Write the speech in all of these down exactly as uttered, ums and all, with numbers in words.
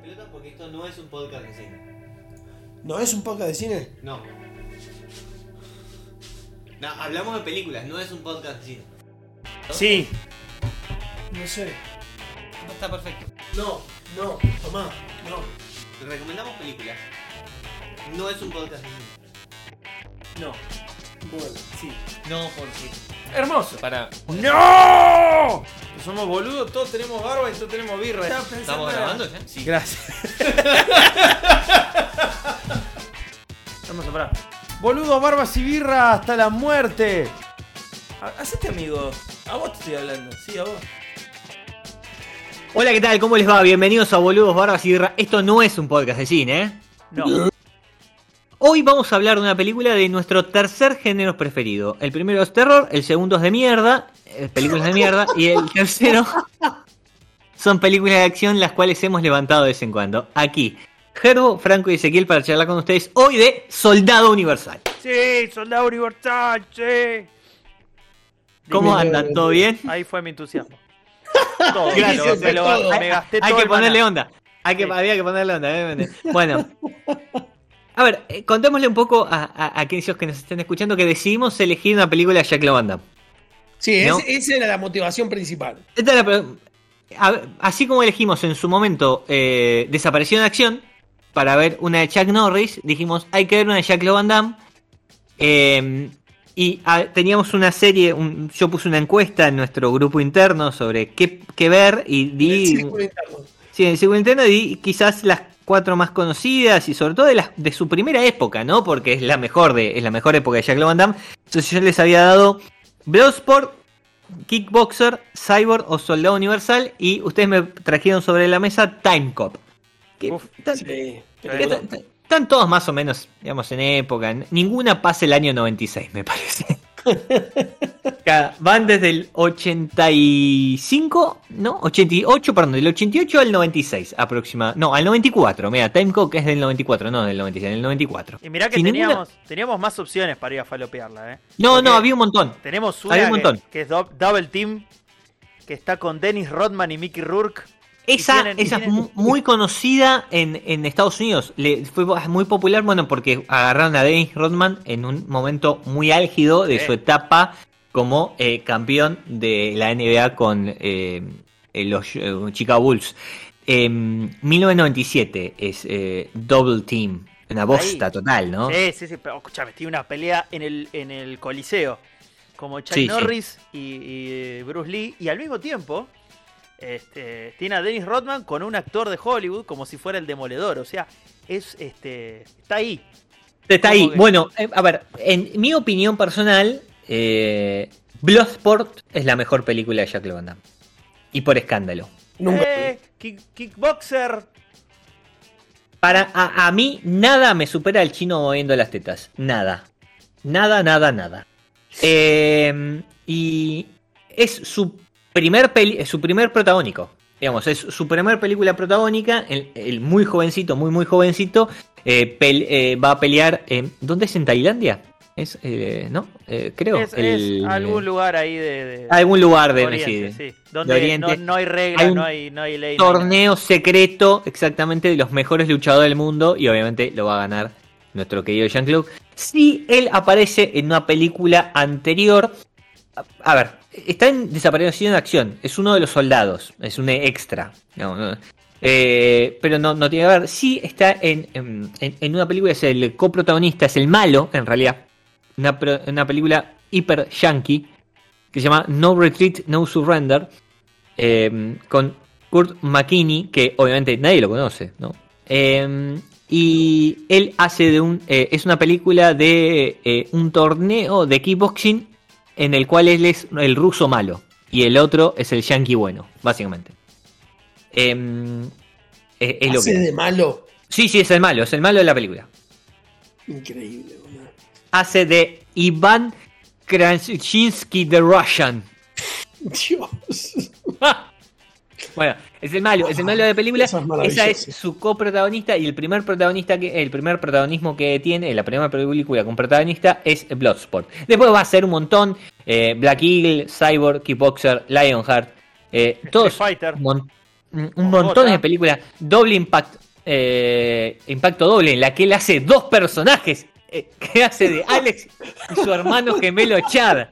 pelotas porque esto no es un podcast de cine. ¿No es un podcast de cine? No. No, hablamos de películas, no es un podcast de cine. ¿No? Sí. No sé. No está perfecto. No, no, tomá, no. Recomendamos películas. No es un podcast de cine. No. Bueno, sí. No, porque... Hermoso. Para. ¡No! Somos boludos, todos tenemos barba y todos tenemos birra. ¿Estamos grabando ya? Sí. Gracias. Vamos a parar. Boludos, barbas y birra hasta la muerte. Hacete amigo. A vos te estoy hablando. Sí, a vos. Hola, ¿qué tal? ¿Cómo les va? Bienvenidos a Boludos, Barbas y Birra. Esto no es un podcast de cine, ¿eh? No. Hoy vamos a hablar de una película de nuestro tercer género preferido. El primero es terror, el segundo es de mierda, películas de mierda, y el tercero son películas de acción, las cuales hemos levantado de vez en cuando. Aquí, Gerbo, Franco y Ezequiel para charlar con ustedes hoy de Soldado Universal. Sí, Soldado Universal, sí. ¿Cómo andan? ¿Todo bien? Ahí fue mi entusiasmo. Todo, gracias, me, lo, todo. me gasté hay, todo. Hay que ponerle maná. onda. Hay que, sí. Había que ponerle onda. ¿eh? Bueno. A ver, eh, contémosle un poco a, a, a aquellos que nos estén escuchando que decidimos elegir una película de Jean-Claude Van Damme. Sí, ¿no? es, esa era la motivación principal. Esta era, a ver, así como elegimos en su momento eh, Desapareció en Acción, para ver una de Chuck Norris, dijimos, hay que ver una de Jean-Claude Van Damme. Eh, y a, teníamos una serie, un, yo puse una encuesta en nuestro grupo interno sobre qué, qué ver y di... En el sí, en el círculo interno di quizás las cuatro más conocidas y sobre todo de, la, de su primera época, ¿no? Porque es la mejor de es la mejor época de Jean-Claude Van Damme. Entonces yo les había dado Bloodsport, Kickboxer, Cyborg o Soldado Universal y ustedes me trajeron sobre la mesa Time Cop. Que, Uf, tan, sí, que tan, tan, están todos más o menos, digamos, en época. Ninguna pasa el año noventa y seis, me parece. Van desde el ochenta y cinco, ¿no? ochenta y ocho, perdón, del ochenta y ocho al noventa y seis aproximadamente. No, al noventa y cuatro, mira, Time Cop es del noventa y cuatro, no del noventa y seis, del noventa y cuatro. Y mirá que Sin teníamos ninguna... teníamos más opciones para ir a falopearla, ¿eh? No, Porque no, había un montón. Tenemos una había un montón. Que, que es Double Team, que está con Dennis Rodman y Mickey Rourke. Esa, tienen, esa tienen... es muy conocida en, en Estados Unidos. Le, fue muy popular, bueno, porque agarraron a Dennis Rodman en un momento muy álgido de sí. su etapa como eh, campeón de la N B A con eh, los eh, Chicago Bulls. Eh, mil novecientos noventa y siete es eh, Double Team, una bosta Ahí. total, ¿no? Sí, sí, sí, pero escuchame, tiene una pelea en el, en el Coliseo, como Chuck sí, Norris sí. Y, y Bruce Lee, y al mismo tiempo... Este, tiene a Dennis Rodman con un actor de Hollywood como si fuera el Demoledor, o sea, es este está ahí. Está ahí. Que... Bueno, a ver, en mi opinión personal, eh, Bloodsport es la mejor película de Jean-Claude Van Damme. Y por escándalo. Eh, kick, kickboxer. Para a, a mí nada me supera al chino moviendo las tetas, nada. Nada, nada, nada. Eh, y es su Primer peli, su primer protagónico, digamos, es su primer película protagónica, el, el muy jovencito, muy muy jovencito, eh, pel, eh, va a pelear, eh, ¿dónde es? ¿En Tailandia? Es, eh, ¿no? Eh, creo. Es, el, es algún lugar ahí de... de algún lugar de Oriente, sí, donde de Oriente. No, no hay reglas, hay no, hay, no hay ley. Torneo no hay... secreto, exactamente, de los mejores luchadores del mundo y obviamente lo va a ganar nuestro querido Jean-Claude. Sí, él aparece en una película anterior... A ver, está en Desaparecido en Acción. Es uno de los soldados. Es un extra. No, no. Eh, pero no, no tiene que ver. Sí está en, en, en una película. Es el coprotagonista. Es el malo, en realidad. Una, una película hiper yankee. Que se llama No Retreat, No Surrender. Eh, con Kurt McKinney. Que obviamente nadie lo conoce, ¿no? Eh, y él hace de un... Eh, es una película de eh, un torneo de kickboxing. En el cual él es el ruso malo y el otro es el yankee bueno, básicamente. Eh, es, es lo que... de malo? Sí, sí, es el malo, es el malo de la película. Increíble, boludo. Hace de Iván Krasinski the Russian. Dios. Bueno, es el malo, es el malo de la película. Esa es, Esa es su coprotagonista y el primer protagonista que, el primer protagonismo que tiene, la primera película con protagonista es Bloodsport. Después va a ser un montón, eh, Black Eagle, Cyborg, Kickboxer, Lionheart, eh, todos Street Fighter. Mon- un montón de películas. Double Impact, eh, Impacto Doble, en la que él hace dos personajes, eh, que hace de Alex y su hermano gemelo Chad.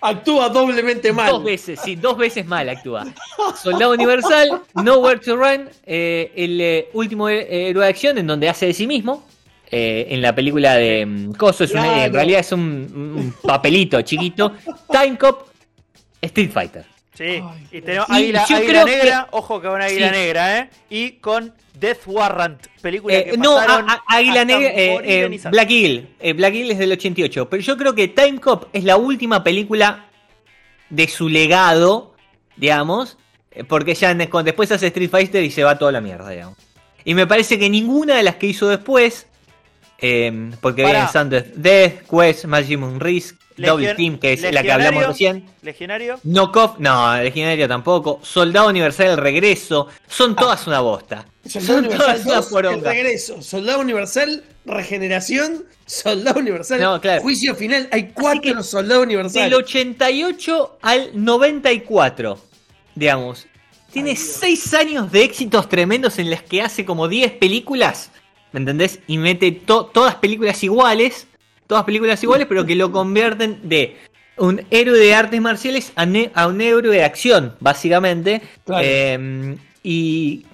Actúa doblemente mal. Dos veces, sí, dos veces mal actúa. Soldado Universal, Nowhere to Run, eh, el eh, último eh, héroe de acción, en donde hace de sí mismo. Eh, en la película de um, Coso, es claro. una, en realidad es un, un papelito chiquito. Time Cop, Street Fighter. Sí, ay, y tenemos Águila, y Águila Negra, que... ojo con Águila sí. Negra, ¿eh? Y con Death Warrant, película eh, que no, pasaron... No, Águila Negra, eh, eh, Black Eagle, eh, Black Eagle es del ochenta y ocho, pero yo creo que Time Cop es la última película de su legado, digamos, porque ya después hace Street Fighter y se va toda la mierda, digamos. Y me parece que ninguna de las que hizo después, eh, porque vienen Sanders Death, Quest, Magic Moon Risk, Legion, Double Team, que es la que hablamos recién. ¿Legionario? No, Cof, no, Legionario tampoco. Soldado Universal, el regreso. Son todas ah, una bosta. Soldado Son Universal todas dos, una poronga. El regreso. Soldado Universal, regeneración. Soldado Universal, no, claro. Juicio final. Hay cuatro Soldado Universal. Del ochenta y ocho al noventa y cuatro, digamos. Tiene Ay, seis años de éxitos tremendos en las que hace como diez películas. ¿Me entendés? Y mete to- todas películas iguales. Todas películas iguales, pero que lo convierten de un héroe de artes marciales a, ne- a un héroe de acción, básicamente. Claro. Eh, y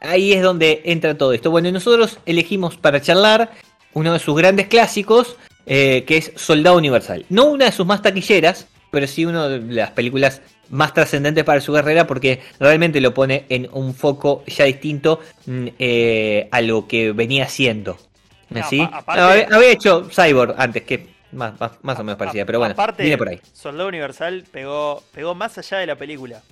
ahí es donde entra todo esto. Bueno, y nosotros elegimos para charlar uno de sus grandes clásicos, eh, que es Soldado Universal. No una de sus más taquilleras, pero sí una de las películas más trascendentes para su carrera, porque realmente lo pone en un foco ya distinto eh, a lo que venía siendo. ¿Sí? No, aparte, no, había hecho Cyborg antes, que más, más, más o menos parecía, pero bueno, aparte, viene por ahí. Soldado Universal pegó, pegó más allá de la película.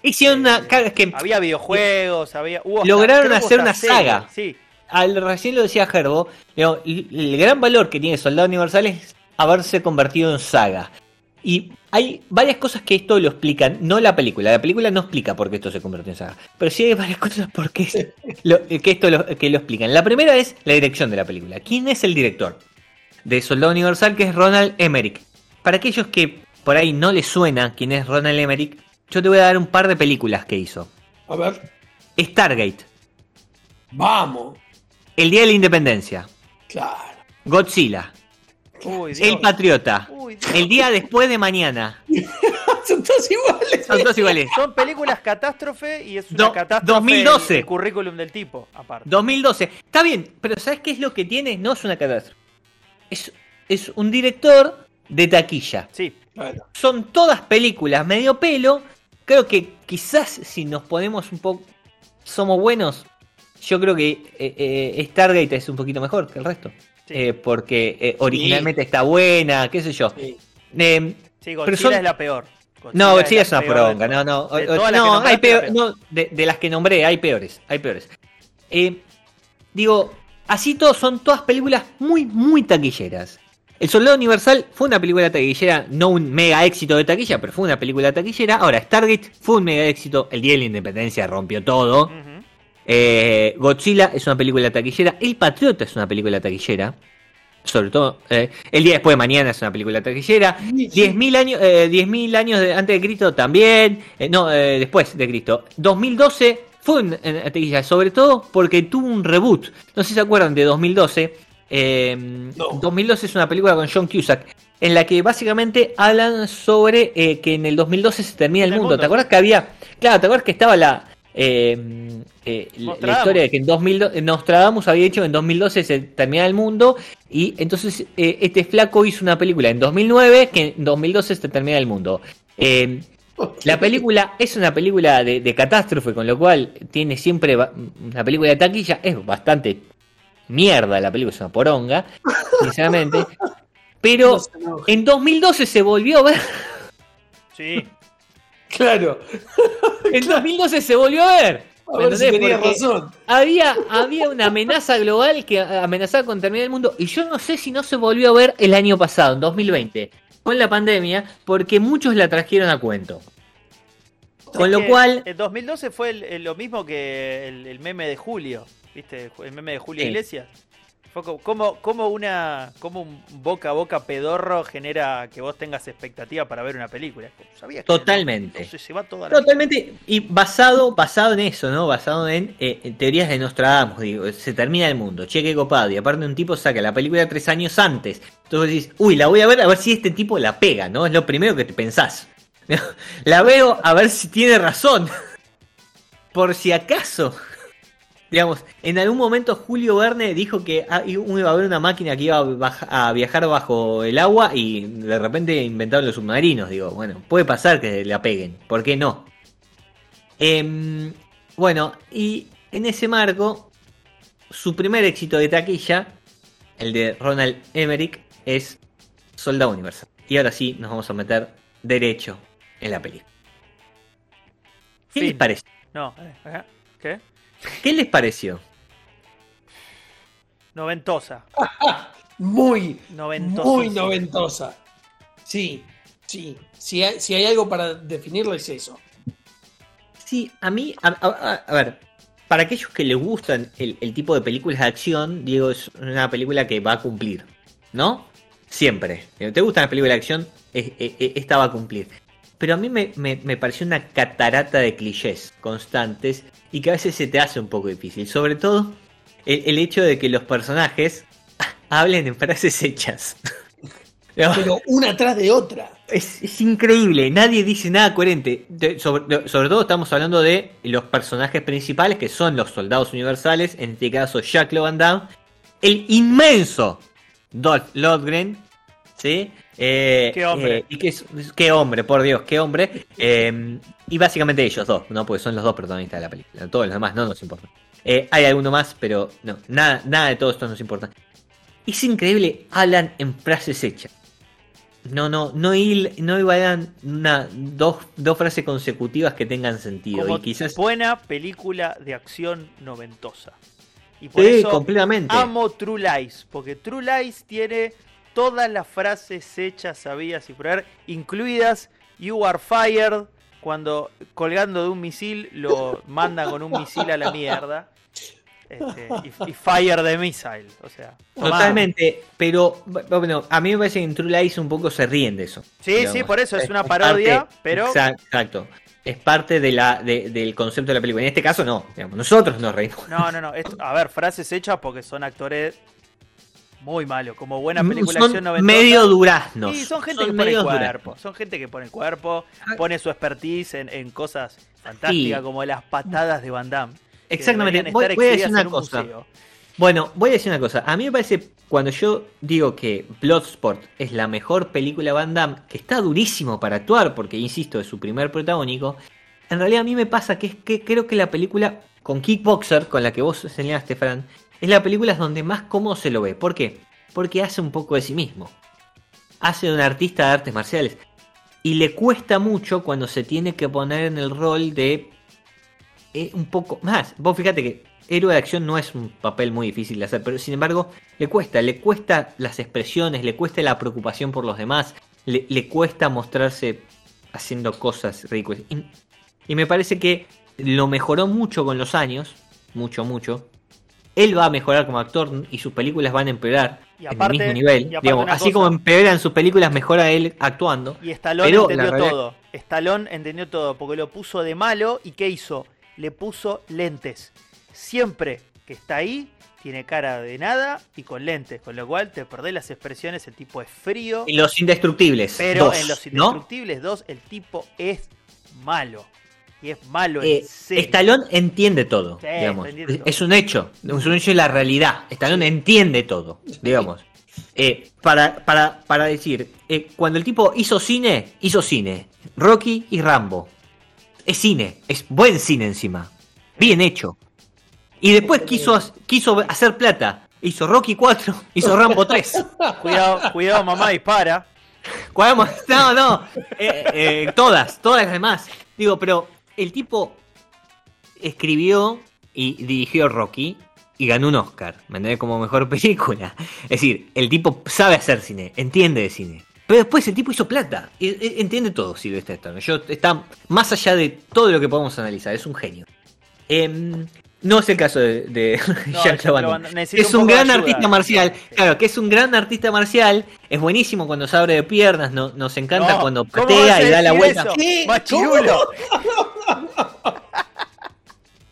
Hicieron eh, una, es que había videojuegos, había, hubo lograron hasta, hacer una saga. Sí. Al, recién lo decía Gerbo, digo, el, el gran valor que tiene Soldado Universal es haberse convertido en saga. Y hay varias cosas que esto lo explican, no la película, la película no explica por qué esto se convirtió en saga, pero sí hay varias cosas por qué lo, que esto lo, que lo explican. La primera es la dirección de la película. ¿Quién es el director de Soldado Universal? Que es Ronald Emmerich. Para aquellos que por ahí no les suena quién es Ronald Emmerich, yo te voy a dar un par de películas que hizo. A ver. Stargate. Vamos. El Día de la Independencia. Claro. Godzilla. Uy, El Patriota. Uy, El Día Después de Mañana. Son todos iguales. Son todos iguales. Son películas catástrofe y es una Do, catástrofe dos mil doce. El, el currículum del tipo, aparte. dos mil doce. Está bien, pero ¿sabes qué es lo que tiene? No es una catástrofe. Es, es un director de taquilla. Sí. Bueno. Son todas películas medio pelo. Creo que quizás si nos ponemos un poco... Somos buenos. Yo creo que eh, eh, Stargate es un poquito mejor que el resto. Sí. Eh, porque eh, originalmente sí. está buena, qué sé yo. Sí, eh, sí Godzilla son... es la peor. Godzilla no, Godzilla es, es una poronga. No, no, de, o, no, hay peor, peor. no de, de las que nombré, hay peores. Hay peores. Eh, digo, así todos son todas películas muy, muy taquilleras. El Soldado Universal fue una película taquillera, no un mega éxito de taquilla, pero fue una película taquillera. Ahora, Stargate fue un mega éxito. El Día de la Independencia rompió todo. Uh-huh. Eh, Godzilla es una película taquillera. El Patriota es una película taquillera. Sobre todo, eh, El Día Después de Mañana es una película taquillera. Sí, sí. diez mil años, eh, diez mil años de, antes de Cristo también. Eh, no, eh, después de Cristo. dos mil doce fue una taquilla, sobre todo porque tuvo un reboot. No sé si se acuerdan de dos mil doce. Eh, no. dos mil doce es una película con John Cusack, en la que básicamente hablan sobre eh, que en el dos mil doce se termina el, el mundo. mundo. ¿Te acuerdas que había? Claro, ¿te acuerdas que estaba la... Eh, eh, la historia de que en dos mil doce Nostradamus había dicho que en dos mil doce se terminaba el mundo, y entonces eh, este flaco hizo una película en dos mil nueve que en dos mil doce se terminaba el mundo. Eh, la película es una película de, de catástrofe, con lo cual tiene siempre ba- una película de taquilla, es bastante mierda la película, es una poronga, sinceramente, pero en dos mil doce se volvió a ver. Sí. Claro. En claro. dos mil doce se volvió a ver. A ver si tenía razón. Había, había una amenaza global que amenazaba con terminar el mundo. Y yo no sé si no se volvió a ver el año pasado, en dos mil veinte, con la pandemia, porque muchos la trajeron a cuento. Con lo cual... El dos mil doce fue el, el, lo mismo que el, el meme de Julio. ¿Viste? El meme de Julio sí. Iglesias. Fue como, como, una, como un boca a boca pedorro genera que vos tengas expectativa para ver una película. ¿Sabías que totalmente. No? Entonces se va toda la totalmente. Vida. Y basado, basado en eso, ¿no? Basado en, eh, en teorías de Nostradamus. Digo, se termina el mundo. Che, qué copado. Y aparte un tipo saca la película tres años antes. Entonces decís, uy, la voy a ver a ver si este tipo la pega, ¿no? Es lo primero que te pensás. La veo a ver si tiene razón. Por si acaso... Digamos, en algún momento Julio Verne dijo que iba a haber una máquina que iba a viajar bajo el agua y de repente inventaron los submarinos. Digo, bueno, puede pasar que la peguen, ¿por qué no? Eh, bueno, y en ese marco, su primer éxito de taquilla, el de Ronald Emmerich, es Soldado Universal. Y ahora sí, nos vamos a meter derecho en la película. ¿Qué les parece? No, ¿qué? ¿Qué les pareció? Noventosa. Muy, muy noventosa. Sí, sí. Si hay, si hay algo para definirlo es eso. Sí, a mí, a, a, a ver, para aquellos que les gustan el, el tipo de películas de acción, digo, es una película que va a cumplir, ¿no? Siempre. Si te gustan las películas de acción, es, es, es, esta va a cumplir. Pero a mí me, me, me pareció una catarata de clichés constantes y que a veces se te hace un poco difícil. Sobre todo el, el hecho de que los personajes hablen en frases hechas. Pero una tras de otra. Es, es increíble, nadie dice nada coherente. De, sobre, de, sobre todo estamos hablando de los personajes principales que son los soldados universales, en este caso Jean-Claude Van Damme, el inmenso Dolph Lundgren, ¿sí? Eh, qué hombre. Eh, y qué, qué hombre, por Dios, qué hombre. Eh, y básicamente ellos dos, ¿no? Porque son los dos protagonistas de la película. Todos los demás no nos importan. Eh, hay alguno más, pero no, nada, nada de todo esto nos importa. Es increíble, hablan en frases hechas. No, no, no, il, no iban una, dos, dos frases consecutivas que tengan sentido. Como y quizás... Buena película de acción noventosa. Y por sí, eso completamente. Amo True Lies, porque True Lies tiene... Todas las frases hechas, sabidas y por haber, incluidas You Are Fired, cuando colgando de un misil lo manda con un misil a la mierda. Este, y, y Fire the Missile. O sea, totalmente, tomá. Pero bueno, a mí me parece que en True Lies un poco se ríen de eso. Sí, digamos. Sí, por eso es una parodia, es parte, pero. Exacto. Es parte de la, de, del concepto de la película. En este caso, no. Digamos, nosotros nos reímos. No, no, no. Esto, a ver, frases hechas porque son actores. Muy malo, como buena película son acción noventosa. Medio duraznos. Sí, son gente son que pone el cuerpo. Son gente que pone el cuerpo, pone su expertise en, en cosas fantásticas, sí. Como las patadas de Van Damme. Exactamente. Voy, voy a decir una un cosa. Museo. Bueno, voy a decir una cosa. A mí me parece, cuando yo digo que Bloodsport es la mejor película de Van Damme, que está durísimo para actuar, porque, insisto, es su primer protagónico, en realidad a mí me pasa que es que creo que la película con Kickboxer, con la que vos señalaste, Fran, es la película donde más cómodo se lo ve. ¿Por qué? Porque hace un poco de sí mismo. Hace un artista de artes marciales. Y le cuesta mucho cuando se tiene que poner en el rol de... Eh, un poco más. Vos fíjate que héroe de acción no es un papel muy difícil de hacer. Pero sin embargo, le cuesta. Le cuesta las expresiones. Le cuesta la preocupación por los demás. Le, le cuesta mostrarse haciendo cosas ridículas. Y, y me parece que lo mejoró mucho con los años. Mucho, mucho. Él va a mejorar como actor y sus películas van a empeorar y aparte, en el mismo nivel. Digamos, así cosa, como empeoran sus películas, mejora él actuando. Y Stallone entendió realidad... todo. Stallone entendió todo porque lo puso de malo y ¿qué hizo? Le puso lentes. Siempre que está ahí, tiene cara de nada y con lentes. Con lo cual te perdés las expresiones, el tipo es frío. En Los Indestructibles Pero dos, en Los Indestructibles ¿no? dos el tipo es malo. Y es malo en eh, serio. Stallone entiende todo, sí, digamos. Todo. Es un hecho, es un hecho de la realidad. Stallone entiende todo, digamos. Eh, para, para, para decir, eh, cuando el tipo hizo cine, hizo cine. Rocky y Rambo. Es cine, es buen cine encima. Bien hecho. Y después quiso, quiso hacer plata. Hizo Rocky cuatro, hizo Rambo tres. Cuidado, cuidado mamá dispara. No, no. Eh, eh, todas, todas las demás. Digo, pero... El tipo escribió y dirigió Rocky y ganó un Oscar, ¿me entendés? Como mejor película. Es decir, el tipo sabe hacer cine, entiende de cine. Pero después el tipo hizo plata. Entiende todo, Sylvester Stallone. Yo, está más allá de todo lo que podemos analizar. Es un genio. Eh, No es el caso de, de no, Jean-Claude Van Damme. Es un, un gran artista marcial. Sí. Claro, que es un gran artista marcial. Es buenísimo cuando se abre de piernas. No, nos encanta no, cuando patea y da la vuelta. ¿Qué? ¡Machirulo!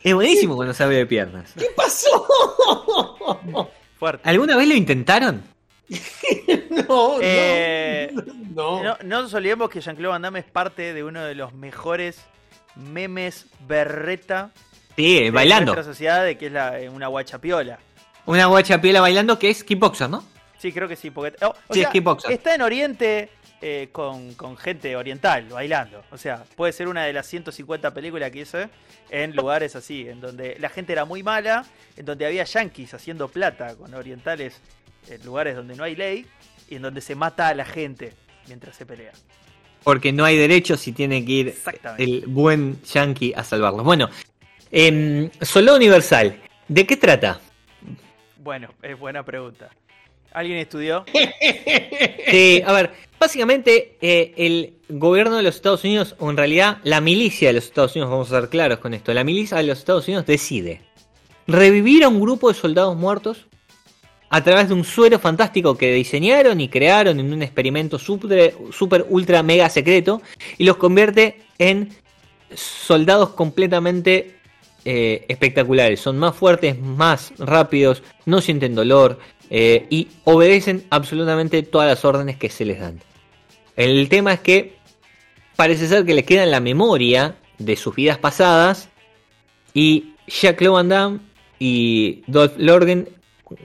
Es buenísimo ¿Qué? Cuando se abre de piernas. ¿Qué pasó? Fuerte. ¿Alguna vez lo intentaron? no, eh, no, no. No nos olvidemos que Jean-Claude Van Damme es parte de uno de los mejores memes berreta. Sí, de bailando. Nuestra sociedad, de que es la, una guachapiola. Una guachapiola bailando, que es kickboxer, ¿no? Sí, creo que sí. Porque, oh, o sí, sea, es kickboxer. Está en Oriente eh, con, con gente oriental bailando. O sea, puede ser una de las ciento cincuenta películas que hice en lugares así, en donde la gente era muy mala, en donde había yanquis haciendo plata con orientales, en lugares donde no hay ley y en donde se mata a la gente mientras se pelea. Porque no hay derechos y tiene que ir el buen yanqui a salvarlos. Bueno. Eh, Soldado Universal, ¿de qué trata? Bueno, es buena pregunta. ¿Alguien estudió? Sí, a ver, básicamente eh, el gobierno de los Estados Unidos, o en realidad la milicia de los Estados Unidos, vamos a ser claros con esto, la milicia de los Estados Unidos decide revivir a un grupo de soldados muertos a través de un suero fantástico que diseñaron y crearon en un experimento super, super ultra mega secreto, y los convierte en soldados completamente Eh, espectaculares, son más fuertes, más rápidos, no sienten dolor eh, y obedecen absolutamente todas las órdenes que se les dan. El tema es que parece ser que les queda en la memoria de sus vidas pasadas, y Jean-Claude Van Damme y Dolph Lundgren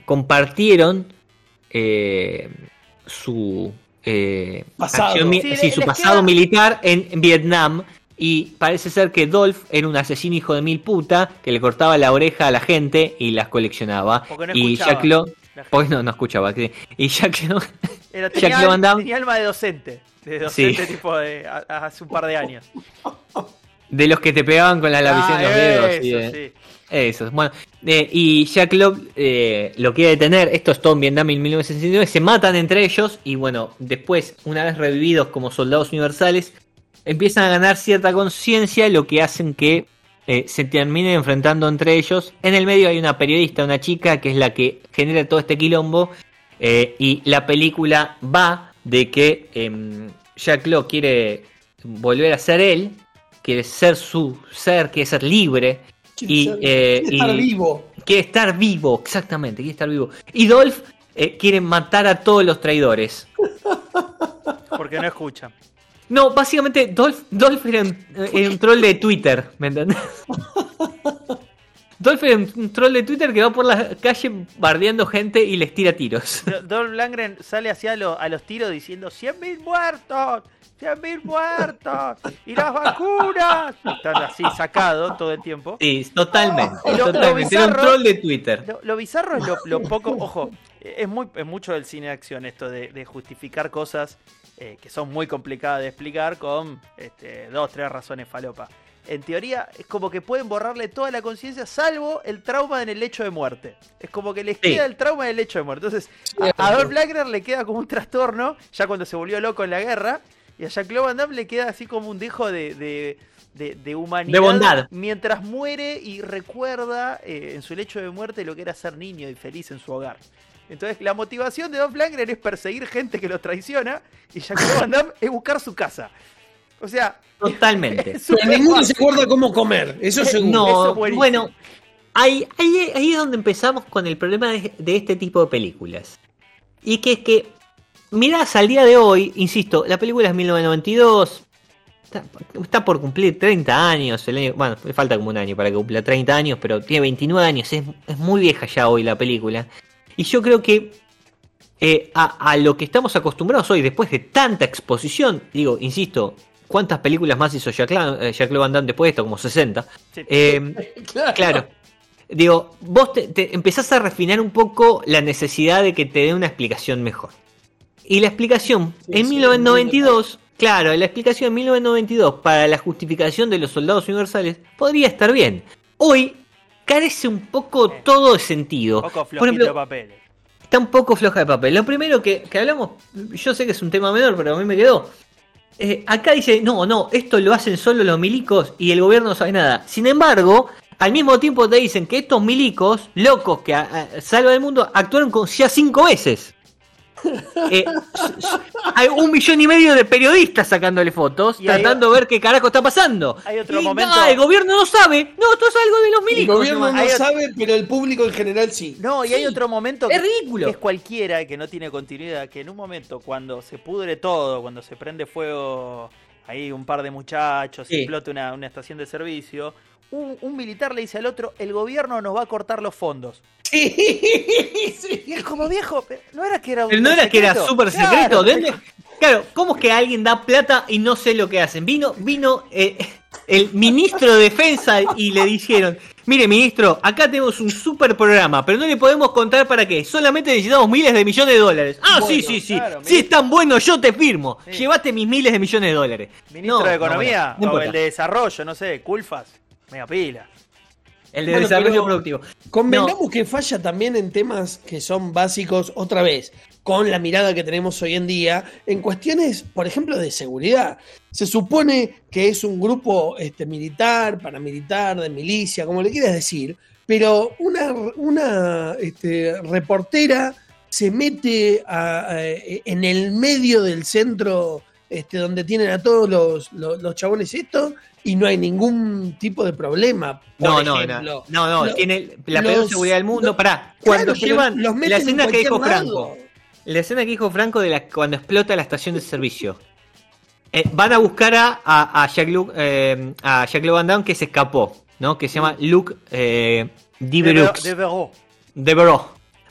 compartieron eh, su eh, pasado, acción, sí, sí, su pasado queda... militar en Vietnam. Y parece ser que Dolph era un asesino hijo de mil puta que le cortaba la oreja a la gente y las coleccionaba. Porque no y Jean-Claude... Pues no, no escuchaba. Y Jean-Claude... Era, tenía, Jean-Claude Van Damme... tenía alma de docente. De docente, sí. Tipo de... Hace un par de años. De los que te pegaban con la lapicera ah, en los eso, dedos. Sí, sí. Eso, bueno. Eh, y Jean-Claude eh, lo quiere detener. Esto es todo en Vietnam en mil novecientos sesenta y nueve. Se matan entre ellos. Y bueno, después, una vez revividos como soldados universales... empiezan a ganar cierta conciencia, lo que hacen que eh, se terminen enfrentando entre ellos. En el medio hay una periodista, una chica, que es la que genera todo este quilombo. Eh, y la película va de que eh, Jean-Claude quiere volver a ser él, quiere ser su ser, quiere ser libre. Y, ser, eh, quiere estar y vivo. Quiere estar vivo, exactamente, quiere estar vivo. Y Dolph eh, quiere matar a todos los traidores. Porque no escucha. No, básicamente Dolph, Dolph era, un, era un troll de Twitter, ¿me entendés? Dolph era un troll de Twitter que va por la calle bardeando gente y les tira tiros. Dolph Lundgren sale hacia lo, a los tiros diciendo cien mil muertos, cien mil muertos, y las vacunas. Están así sacado todo el tiempo. Sí, totalmente. Lo, totalmente. Lo bizarro, era un troll de Twitter. Lo, lo bizarro es lo, lo poco, ojo, es, muy, es mucho del cine de acción esto de, de justificar cosas Eh, que son muy complicadas de explicar con este, dos, tres razones falopa. En teoría, es como que pueden borrarle toda la conciencia, salvo el trauma en el lecho de muerte. Es como que les sí. queda el trauma en el lecho de muerte. Entonces, sí, a, a Dolph Lundgren le queda como un trastorno, ya cuando se volvió loco en la guerra, y a Jean-Claude Van Damme le queda así como un dejo de, de, de, de humanidad. De bondad. Mientras muere y recuerda eh, en su lecho de muerte lo que era ser niño y feliz en su hogar. Entonces, la motivación de Dolph Lundgren es perseguir gente que los traiciona, y Jean-Claude Van Damme es buscar su casa. O sea... Totalmente. Ninguno se acuerda cómo comer. Eso es seguro. No, eso es bueno, ahí, ahí, ahí es donde empezamos con el problema de, de este tipo de películas. Y que es que, mirás al día de hoy, insisto, la película es mil novecientos noventa y dos, está, está por cumplir treinta años. El año, bueno, le falta como un año para que cumpla treinta años, pero tiene veintinueve años. Es, es muy vieja ya hoy la película. Y yo creo que eh, a, a lo que estamos acostumbrados hoy, después de tanta exposición, digo, insisto, ¿cuántas películas más hizo Jean-Claude Van Damme después de esto? Como sesenta. Sí, eh, claro. claro. Digo, vos te, te empezás a refinar un poco la necesidad de que te dé una explicación mejor. Y la explicación sí, en sí, mil novecientos noventa y dos, claro, la explicación en mil novecientos noventa y dos para la justificación de los soldados universales podría estar bien. Hoy... carece un poco sí. todo de sentido. Un poco flojito ejemplo, de papel. Está un poco floja de papel. Lo primero que, que hablamos, yo sé que es un tema menor, pero a mí me quedó. Eh, acá dice, no, no, esto lo hacen solo los milicos y el gobierno no sabe nada. Sin embargo, al mismo tiempo te dicen que estos milicos locos que a, a, salvan el mundo actuaron con, ya cinco veces. Eh, hay un millón y medio de periodistas sacándole fotos, y tratando de ver qué carajo está pasando. Hay otro y momento. Nada, el gobierno no sabe. No, esto es algo de los milicos. El gobierno no, no sabe, otro... pero el público en general sí. No, y sí, hay otro momento que es ridículo. Es cualquiera que no tiene continuidad. Que en un momento, cuando se pudre todo, cuando se prende fuego, ahí un par de muchachos, sí, explota una, una estación de servicio. Un, un militar le dice al otro, el gobierno nos va a cortar los fondos. Sí, sí. Y es como, viejo, no era que era un... No era que era súper secreto. Claro. Claro, ¿cómo es que alguien da plata y no sé lo que hacen? Vino, vino eh, el ministro de Defensa y le dijeron, mire, ministro, acá tenemos un súper programa, pero no le podemos contar para qué. Solamente necesitamos miles de millones de dólares. Ah, bueno, sí, sí, sí. Claro, sí, es tan bueno, yo te firmo. Sí. Llevaste mis miles de millones de dólares. Ministro no, de Economía, no, no, no, o el de Desarrollo, no sé, Culfas. Mega pila. El de bueno, desarrollo productivo. Convengamos no. que falla también en temas que son básicos, otra vez, con la mirada que tenemos hoy en día, en cuestiones, por ejemplo, de seguridad. Se supone que es un grupo este, militar, paramilitar, de milicia, como le quieras decir, pero una, una este, reportera se mete a, a, en el medio del centro... Este, donde tienen a todos los, los, los chabones estos y no hay ningún tipo de problema. No, no, no, no, no, no, tiene la peor seguridad del mundo. Los, Pará, cuando claro, llevan los la escena que dijo lado. Franco, la escena que dijo Franco de la, cuando explota la estación de servicio, eh, van a buscar a, a, a Jean-Claude eh, a Jean-Claude Van Damme que se escapó, ¿no? Que se llama Luc eh, Devereux. Devereux.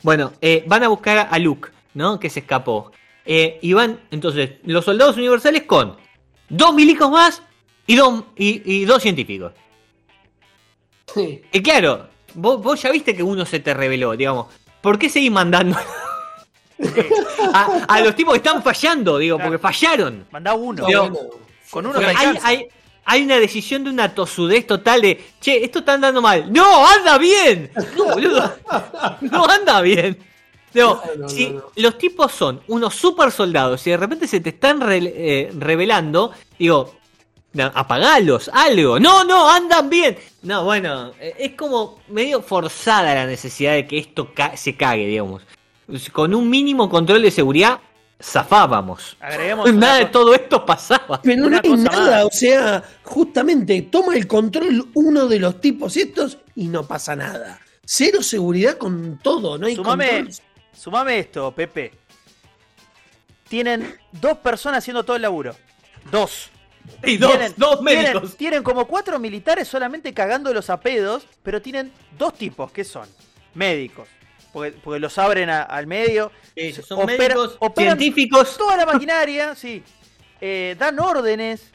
Bueno, eh, van a buscar a Luc, ¿no? Que se escapó. Eh, y van, entonces, los soldados universales con dos milicos más y, do, y, y dos científicos. Sí. Y claro, vos, vos ya viste que uno se te reveló, digamos. ¿Por qué seguís mandando a, a los tipos que están fallando? Digo, claro, porque fallaron. Mandá uno. Digo, no, con uno hay, hay, hay una decisión de una tosudez total de, che, esto está andando mal. ¡No, anda bien! No, boludo. No anda bien. No, no, no, si no, no. Los tipos son unos super soldados y de repente se te están re, eh, revelando, digo, apagalos, algo. No, no, andan bien. No, bueno, es como medio forzada la necesidad de que esto ca- se cague, digamos. Con un mínimo control de seguridad zafábamos. Agregamos nada de todo esto pasaba. Pero no hay nada, o sea, justamente toma el control uno de los tipos estos y no pasa nada. Cero seguridad con todo, no hay control. Sumame esto, Pepe. Tienen dos personas haciendo todo el laburo. Dos. Y dos, tienen, dos médicos. Tienen, tienen como cuatro militares solamente cagando los apedos, pero tienen dos tipos que son médicos. Porque, porque los abren a, al medio. Sí, son opera, médicos, operan científicos. Toda la maquinaria, sí. Eh, dan órdenes.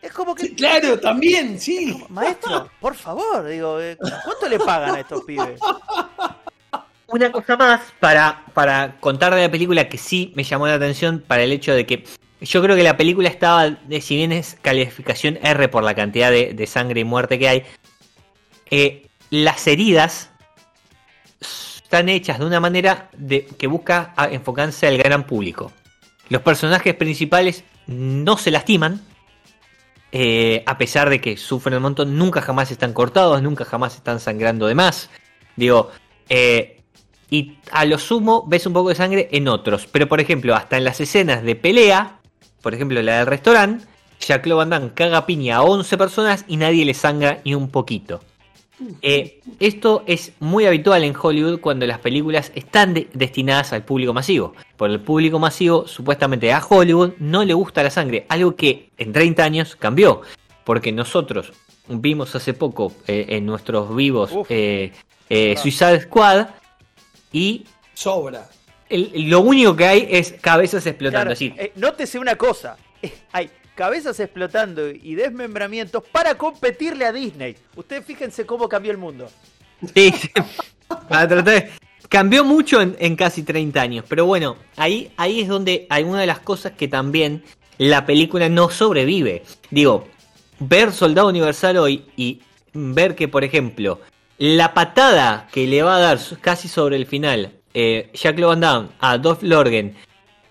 Es como que... Sí, claro, también, sí. Como, maestro, por favor, digo, ¿cuánto le pagan a estos pibes? Una cosa más para, para contar de la película que sí me llamó la atención para el hecho de que yo creo que la película estaba, de, si bien es calificación R por la cantidad de, de sangre y muerte que hay, eh, las heridas están hechas de una manera de, que busca enfocarse al gran público. Los personajes principales no se lastiman, eh, a pesar de que sufren un montón, nunca jamás están cortados, nunca jamás están sangrando de más. Digo, eh... y a lo sumo ves un poco de sangre en otros. Pero por ejemplo, hasta en las escenas de pelea, por ejemplo la del restaurante, Jean-Claude Van Damme caga piña a once personas y nadie le sangra ni un poquito. Eh, esto es muy habitual en Hollywood cuando las películas están de- destinadas al público masivo. Por el público masivo, supuestamente a Hollywood no le gusta la sangre. Algo que en treinta años cambió. Porque nosotros vimos hace poco eh, en nuestros vivos eh, eh, Suicide Squad... Y sobra. El, lo único que hay es cabezas explotando. Claro, así. Eh, nótese una cosa. Eh, hay cabezas explotando y desmembramientos para competirle a Disney. Ustedes fíjense cómo cambió el mundo. Sí. Para tratar de... Cambió mucho en, en casi treinta años. Pero bueno, ahí, ahí es donde hay una de las cosas que también la película no sobrevive. Digo, ver Soldado Universal hoy y ver que, por ejemplo... La patada que le va a dar casi sobre el final eh, Jean-Claude Van Damme a Dolph Lundgren,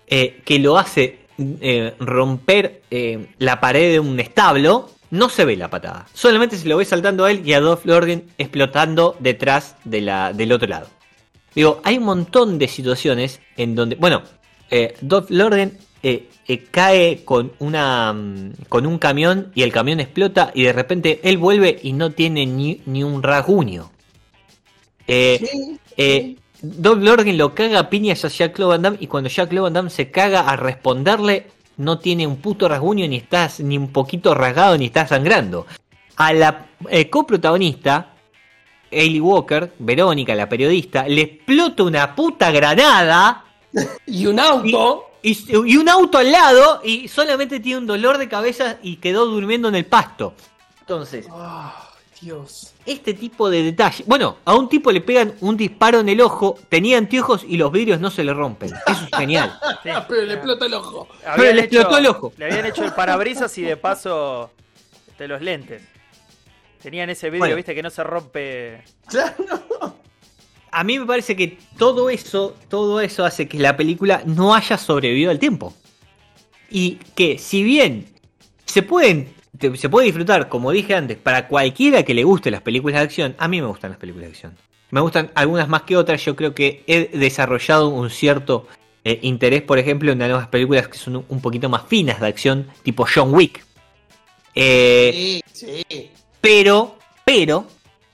eh, que lo hace eh, romper eh, la pared de un establo, no se ve la patada. Solamente se lo ve saltando a él y a Dolph Lundgren explotando detrás de la, del otro lado. Digo, hay un montón de situaciones en donde... Bueno, eh, Dolph Lundgren eh, eh, cae con, una, con un camión y el camión explota y de repente él vuelve y no tiene ni, ni un rasguño. Eh, sí, eh, sí. Dolph Lundgren lo caga a piñas a Jean-Claude Van Damme y cuando Jean-Claude Van Damme se caga a responderle no tiene un puto rasguño, ni estás ni un poquito rasgado, ni estás sangrando. A la eh, coprotagonista Ally Walker, Verónica, la periodista, le explota una puta granada y un auto y, y, y un auto al lado y solamente tiene un dolor de cabeza y quedó durmiendo en el pasto. Entonces, oh, Dios. Este tipo de detalle. Bueno, a un tipo le pegan un disparo en el ojo, tenía anteojos y los vidrios no se le rompen. Eso es genial. Sí, pero le explotó el ojo. Habían pero le hecho, explotó el ojo. Le habían hecho el parabrisas y de paso de los lentes. Tenían ese vidrio, bueno, viste, que no se rompe. Claro. A mí me parece que todo eso, todo eso hace que la película no haya sobrevivido al tiempo. Y que si bien se pueden... Se puede disfrutar, como dije antes, para cualquiera que le guste las películas de acción. A mí me gustan las películas de acción. Me gustan algunas más que otras. Yo creo que he desarrollado un cierto eh, interés, por ejemplo, en algunas películas que son un poquito más finas de acción, tipo John Wick. Eh, sí, sí. Pero, pero,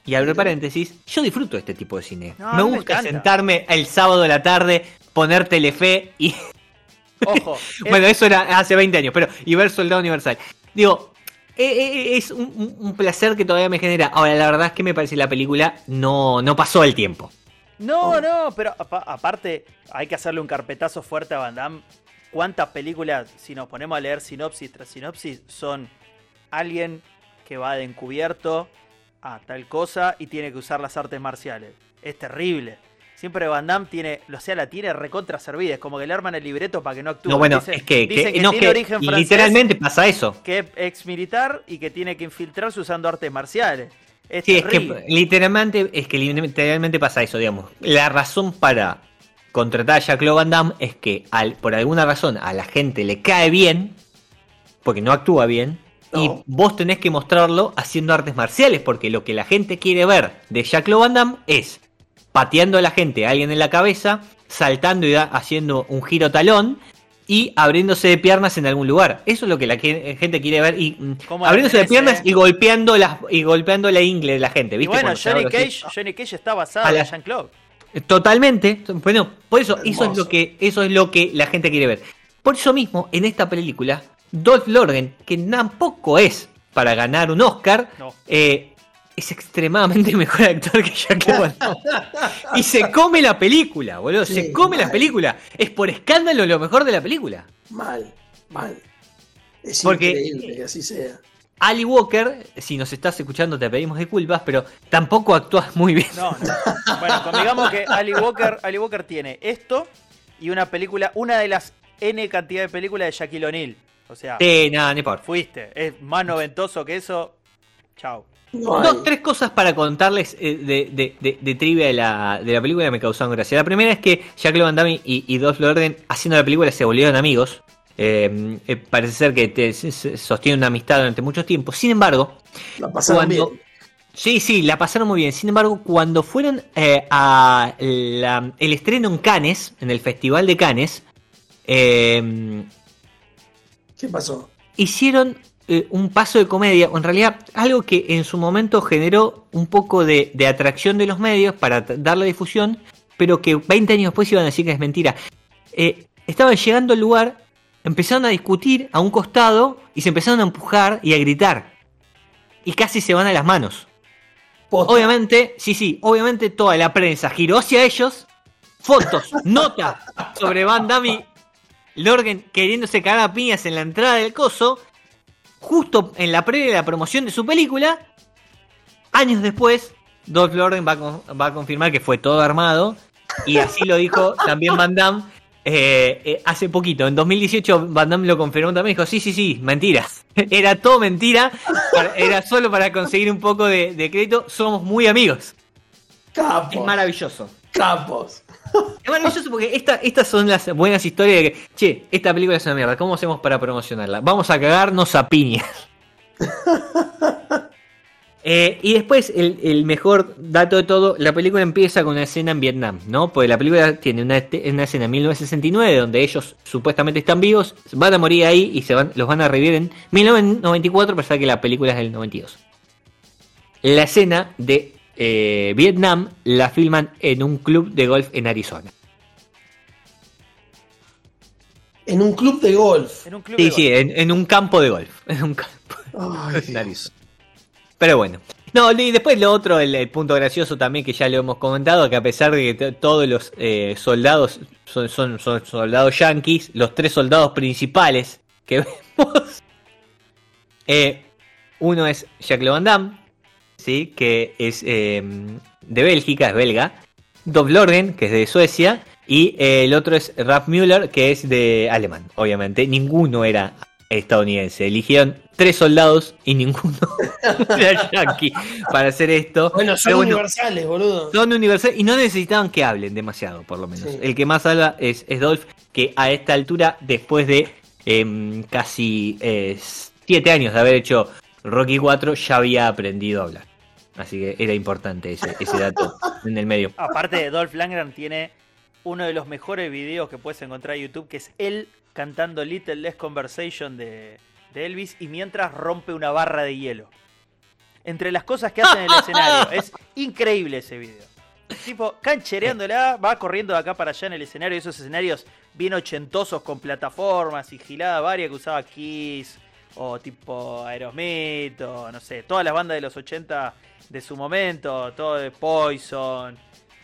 y abro paréntesis, yo disfruto este tipo de cine. No, me gusta me sentarme el sábado de la tarde, poner Telefe y... Ojo. Bueno, es... eso era hace veinte años, pero... Y ver Soldado Universal. Digo... Es un, un placer que todavía me genera. Ahora, la verdad es que me parece que la película no, no pasó el tiempo. No, oh. no, pero a, aparte hay que hacerle un carpetazo fuerte a Van Damme. ¿Cuántas películas, si nos ponemos a leer sinopsis tras sinopsis, son alguien que va de encubierto a tal cosa y tiene que usar las artes marciales? Es terrible. Siempre Van Damme tiene, o sea, la tiene recontra servida. Es como que le arman el libreto para que no actúe. No, bueno, dice, es que, que, que no, tiene que, origen francés. Literalmente pasa eso. Que es ex militar y que tiene que infiltrarse usando artes marciales. Es sí, terrible. es que literalmente, es que literalmente pasa eso, digamos. La razón para contratar a Jean-Claude Van Damme es que al, por alguna razón a la gente le cae bien, porque no actúa bien, no. Y vos tenés que mostrarlo haciendo artes marciales, porque lo que la gente quiere ver de Jean-Claude Van Damme es... pateando a la gente, a alguien en la cabeza, saltando y da, haciendo un giro talón y abriéndose de piernas en algún lugar. Eso es lo que la que, gente quiere ver. Y abriéndose de piernas eh? y golpeando las y golpeando la ingle de la gente. ¿Viste? Y bueno, Johnny Cage, Johnny Cage está basado en Jean-Claude. Totalmente. Bueno, por eso, eso es lo que, eso es lo que la gente quiere ver. Por eso mismo, en esta película, Dolph Lundgren, que tampoco es para ganar un Oscar, no. eh, es extremadamente mejor actor que Jean-Claude Van Damme. Y se come la película, boludo. Sí, se come mal. la película. Es por escándalo lo mejor de la película. Mal, mal. Es Porque increíble que así sea. Ally Walker, si nos estás escuchando, te pedimos disculpas, pero tampoco actúas muy bien. No, no. Bueno, convengamos que Ally Walker, Ally Walker tiene esto y una película, una de las N cantidad de películas de Shaquille O'Neal. O sea, sí, no, no importa. Fuiste. Es más noventoso que eso. Chao. No Dos, tres cosas para contarles de, de, de, de trivia de la, de la película que me causaron gracia. La primera es que Jean-Claude Van Damme y, y Dolph Lundgren, haciendo la película, se volvieron amigos. Eh, eh, parece ser que te, se, sostienen una amistad durante mucho tiempo. Sin embargo, la pasaron cuando, bien. Sí, sí, la pasaron muy bien. Sin embargo, cuando fueron eh, a la, el estreno en Cannes, en el Festival de Cannes, eh, ¿qué pasó? Hicieron un paso de comedia, o en realidad algo que en su momento generó un poco de, de atracción de los medios para darle difusión, pero que veinte años después iban a decir que es mentira. Eh, estaban llegando al lugar, empezaron a discutir a un costado y se empezaron a empujar y a gritar. Y casi se van a las manos. Posta. Obviamente, sí, sí, obviamente toda la prensa giró hacia ellos, fotos, notas sobre Van Damme, Lundgren queriéndose cagar a piñas en la entrada del coso. Justo en la previa de la promoción de su película, años después, Dolph Lundgren va a, con, va a confirmar que fue todo armado. Y así lo dijo también Van Damme eh, eh, hace poquito. En dos mil dieciocho Van Damme lo confirmó también. Dijo, sí, sí, sí, mentiras. Era todo mentira. Era solo para conseguir un poco de, de crédito. Somos muy amigos. Capos. Es maravilloso. Capos. Es maravilloso porque esta, estas son las buenas historias de que, che, esta película es una mierda, ¿cómo hacemos para promocionarla? Vamos a cagarnos a piñas. Eh, y después, el, el mejor dato de todo, la película empieza con una escena en Vietnam, ¿no? Porque la película tiene una, una escena en mil novecientos sesenta y nueve donde ellos supuestamente están vivos, van a morir ahí y se van, los van a revivir en mil novecientos noventa y cuatro, pensá que la película es del noventa y dos. La escena de eh, Vietnam la filman en un club de golf en Arizona. En un club de golf. ¿En un club sí, de sí, golf? En, en un campo de golf. En un campo de golf en Arizona. Pero bueno. No, y después lo otro, el, el punto gracioso también que ya lo hemos comentado, que a pesar de que t- todos los eh, soldados son, son, son soldados yanquis, los tres soldados principales que vemos, eh, uno es Jean-Claude Van Damme, ¿sí? Que es eh, de Bélgica, es belga, Dolph Lundgren, que es de Suecia, y eh, el otro es Ralf Müller, que es de alemán, obviamente. Ninguno era estadounidense. Eligieron tres soldados y ninguno era yankee para hacer esto. Bueno, son bueno, universales, boludo. Son universales y no necesitaban que hablen demasiado, por lo menos. Sí. El que más habla es, es Dolph, que a esta altura, después de eh, casi eh, siete años de haber hecho Rocky cuatro, ya había aprendido a hablar. Así que era importante ese, ese dato en el medio. Aparte, Dolph Lundgren tiene uno de los mejores videos que puedes encontrar en YouTube, que es él cantando Little Less Conversation de, de Elvis, y mientras rompe una barra de hielo. Entre las cosas que hace en el escenario. Es increíble ese video. Tipo, canchereándola, va corriendo de acá para allá en el escenario. Esos escenarios bien ochentosos con plataformas y gilada varia que usaba Kiss o tipo Aerosmith o no sé, todas las bandas de los ochenta de su momento, todo de Poison,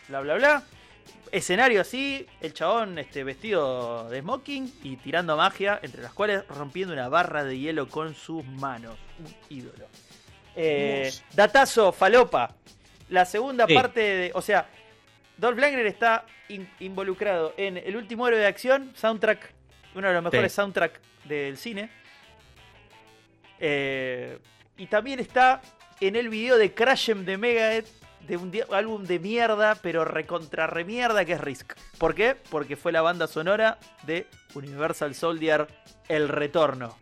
bla bla bla. Escenario así, el chabón este, vestido de smoking y tirando magia, entre las cuales rompiendo una barra de hielo con sus manos. Un ídolo. Eh, datazo, falopa. La segunda sí. parte de... O sea, Dolph Lundgren está in, involucrado en El Último Héroe de Acción, soundtrack, uno de los mejores sí. soundtracks del cine. Eh, y también está en el video de Crashem de Megadeth, de un di- álbum de mierda, pero recontra remierda, que es Risk. ¿Por qué? Porque fue la banda sonora de Universal Soldier, El Retorno.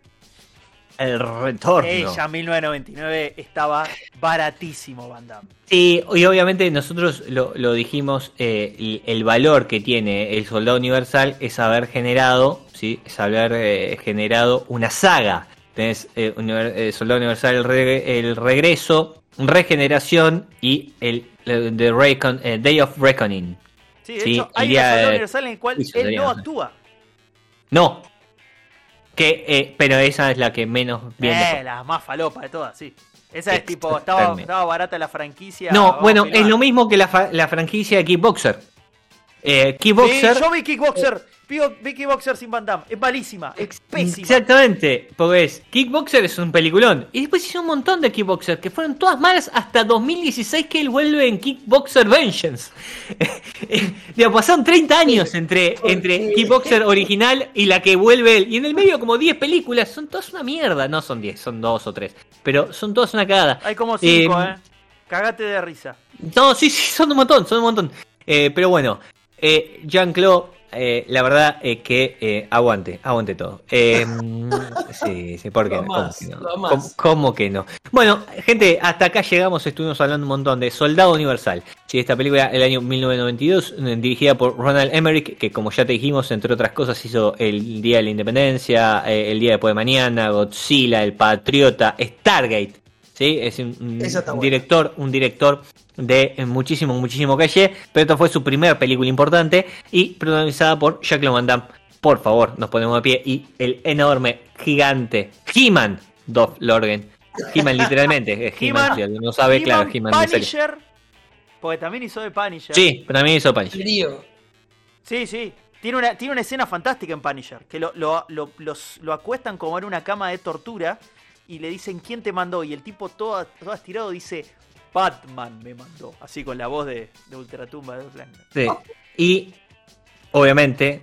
El Retorno. Ella, mil novecientos noventa y nueve, estaba baratísimo, Van Damme. Sí, y obviamente nosotros lo, lo dijimos, eh, el valor que tiene el Soldado Universal es haber generado, ¿sí? Es haber eh, generado una saga. Tenés eh, Univer- eh, Soldado Universal, el, re- el regreso... Regeneración y el, el the Recon, eh, Day of Reckoning. Sí, de ¿sí? hecho, hay una Soldado Universal en el cual él sería, no actúa. No. Que, eh, pero esa es la que menos bien. Eh, la más falopa de todas, sí. Esa es tipo, estaba, estaba barata la franquicia. No, bueno, es lo mismo que la, fa- la franquicia de Kickboxer. Eh, Kickboxer. Sí, yo vi Kickboxer. Eh, Vi Kickboxer sin Van Damme, es malísima, es pésima. Exactamente, porque es Kickboxer es un peliculón. Y después hizo un montón de Kickboxer, que fueron todas malas hasta dos mil dieciséis, que él vuelve en Kickboxer Vengeance. Ya pasaron treinta años entre, entre Kickboxer original y la que vuelve él. Y en el medio como diez películas, son todas una mierda. No son diez, son dos o tres, pero son todas una cagada. Hay como cinco, eh, eh. Cagate de risa. No, sí, sí, son un montón, son un montón. Eh, pero bueno, eh, Jean-Claude... Eh, la verdad es eh, que eh, aguante, aguante todo. Eh, sí, sí, ¿por qué no? ¿Cómo que no? ¿Cómo, ¿Cómo que no? Bueno, gente, hasta acá llegamos. Estuvimos hablando un montón de Soldado Universal. Sí, esta película del año mil novecientos noventa y dos, dirigida por Ronald Emmerich, que como ya te dijimos, entre otras cosas, hizo El Día de la Independencia, eh, El Día Después de Mañana, Godzilla, El Patriota, Stargate. Sí, es un, un director, un director de muchísimo, muchísimo calle, pero esta fue su primera película importante y protagonizada por Jean-Claude Van Damme. Por favor, nos ponemos de pie y el enorme, gigante He-Man, Dolph Lundgren. He-Man literalmente, He-Man, He-Man, no sabe, He-Man, claro, He-Man. Punisher, porque también hizo de Punisher. Sí, pero también hizo Punisher. Sí, sí, tiene una, tiene una escena fantástica en Punisher, que lo, lo, lo, los, lo acuestan como en una cama de tortura y le dicen, ¿quién te mandó? Y el tipo todo, todo estirado dice... Batman me mandó, así con la voz de, de Ultratumba de Orlando. Sí. Y obviamente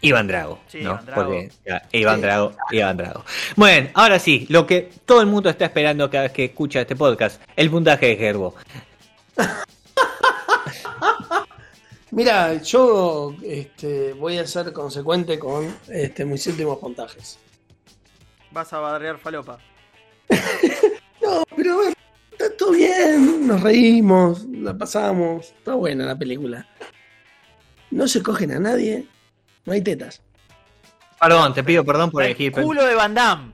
Iván Drago, sí, ¿no? Iván Drago. Porque, ya, Iván, sí. Drago, Iván Drago. Bueno, ahora sí, lo que todo el mundo está esperando cada vez que escucha este podcast, el puntaje de Gerbo. Mira, yo este, voy a ser consecuente con este, mis últimos puntajes. Vas a barrear falopa. No, pero está todo bien, nos reímos, la pasamos, está buena la película. No se cogen a nadie, no hay tetas. Perdón, te pido perdón por elegir. El culo de Van Damme.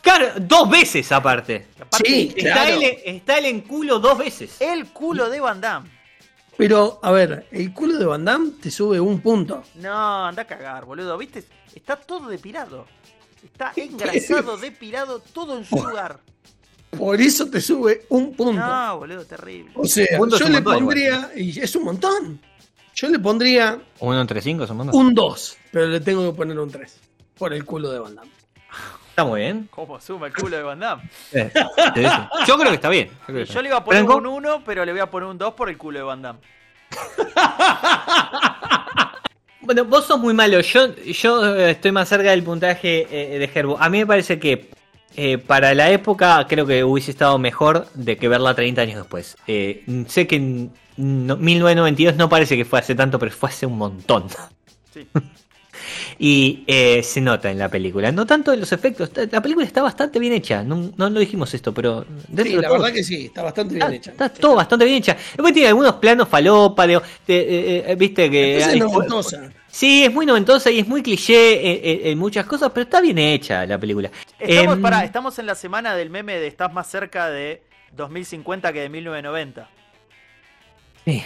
Claro, dos veces aparte. aparte sí, está, claro. él, está él en culo dos veces. El culo de Van Damme. Pero, a ver, el culo de Van Damme te sube un punto. No, anda a cagar, boludo. ¿Viste? Está todo depilado. Está engrasado, depilado, todo en su lugar. Por eso te sube un punto. No, boludo, terrible. O sea, yo le pondría... Y es un montón. Yo le pondría... ¿Un uno punto treinta y cinco es un montón? Un dos, pero le tengo que poner un tres. Por el culo de Van Damme. Está muy bien. ¿Cómo suma el culo de Van Damme? Eh, yo creo que está bien. Yo, creo que está. Yo le iba a poner un uno, pero le voy a poner un dos por el culo de Van Damme. Bueno, vos sos muy malo. Yo, yo estoy más cerca del puntaje eh, de Gerbo. A mí me parece que eh, para la época creo que hubiese estado mejor de que verla treinta años después. Eh, sé que... No, mil novecientos noventa y dos no parece que fue hace tanto, pero fue hace un montón. Sí. Y eh, se nota en la película. No tanto en los efectos. La película está bastante bien hecha. No, no lo dijimos esto, pero... Sí, la todo, verdad que sí, está bastante bien está, hecha. Está todo bastante bien hecha. Después tiene algunos planos falopa. De, eh, eh, Viste que... Es noventosa. Sí, es muy noventosa y es muy cliché en, en, en muchas cosas, pero está bien hecha la película. Estamos, eh, pará, estamos en la semana del meme de estás más cerca de dos mil cincuenta que de mil novecientos noventa. Sí.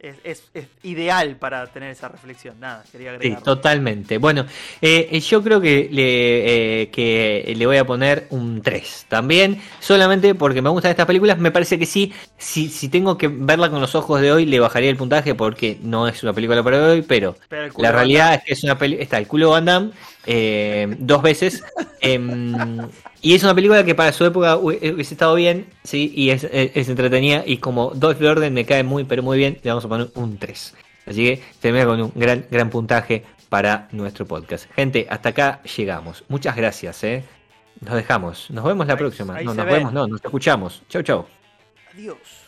Es, es, es ideal para tener esa reflexión. Nada, quería agregar. Sí, totalmente. Bueno, eh, yo creo que le, eh, que le voy a poner un tres también, solamente porque me gustan estas películas. Me parece que sí, si, si tengo que verla con los ojos de hoy, le bajaría el puntaje porque no es una película para hoy, pero, pero la realidad es que es una peli- está el culo Van Damme eh, dos veces. eh, Y es una película que para su época hubiese estado bien, sí, y es, es, es entretenida. Y como Dolph Lundgren me cae muy, pero muy bien, le vamos a poner un tres. Así que termina con un gran, gran puntaje para nuestro podcast. Gente, hasta acá llegamos. Muchas gracias, ¿eh? Nos dejamos. Nos vemos la ahí, próxima. Ahí no, nos ven. vemos, no, nos escuchamos. Chau, chau. Adiós.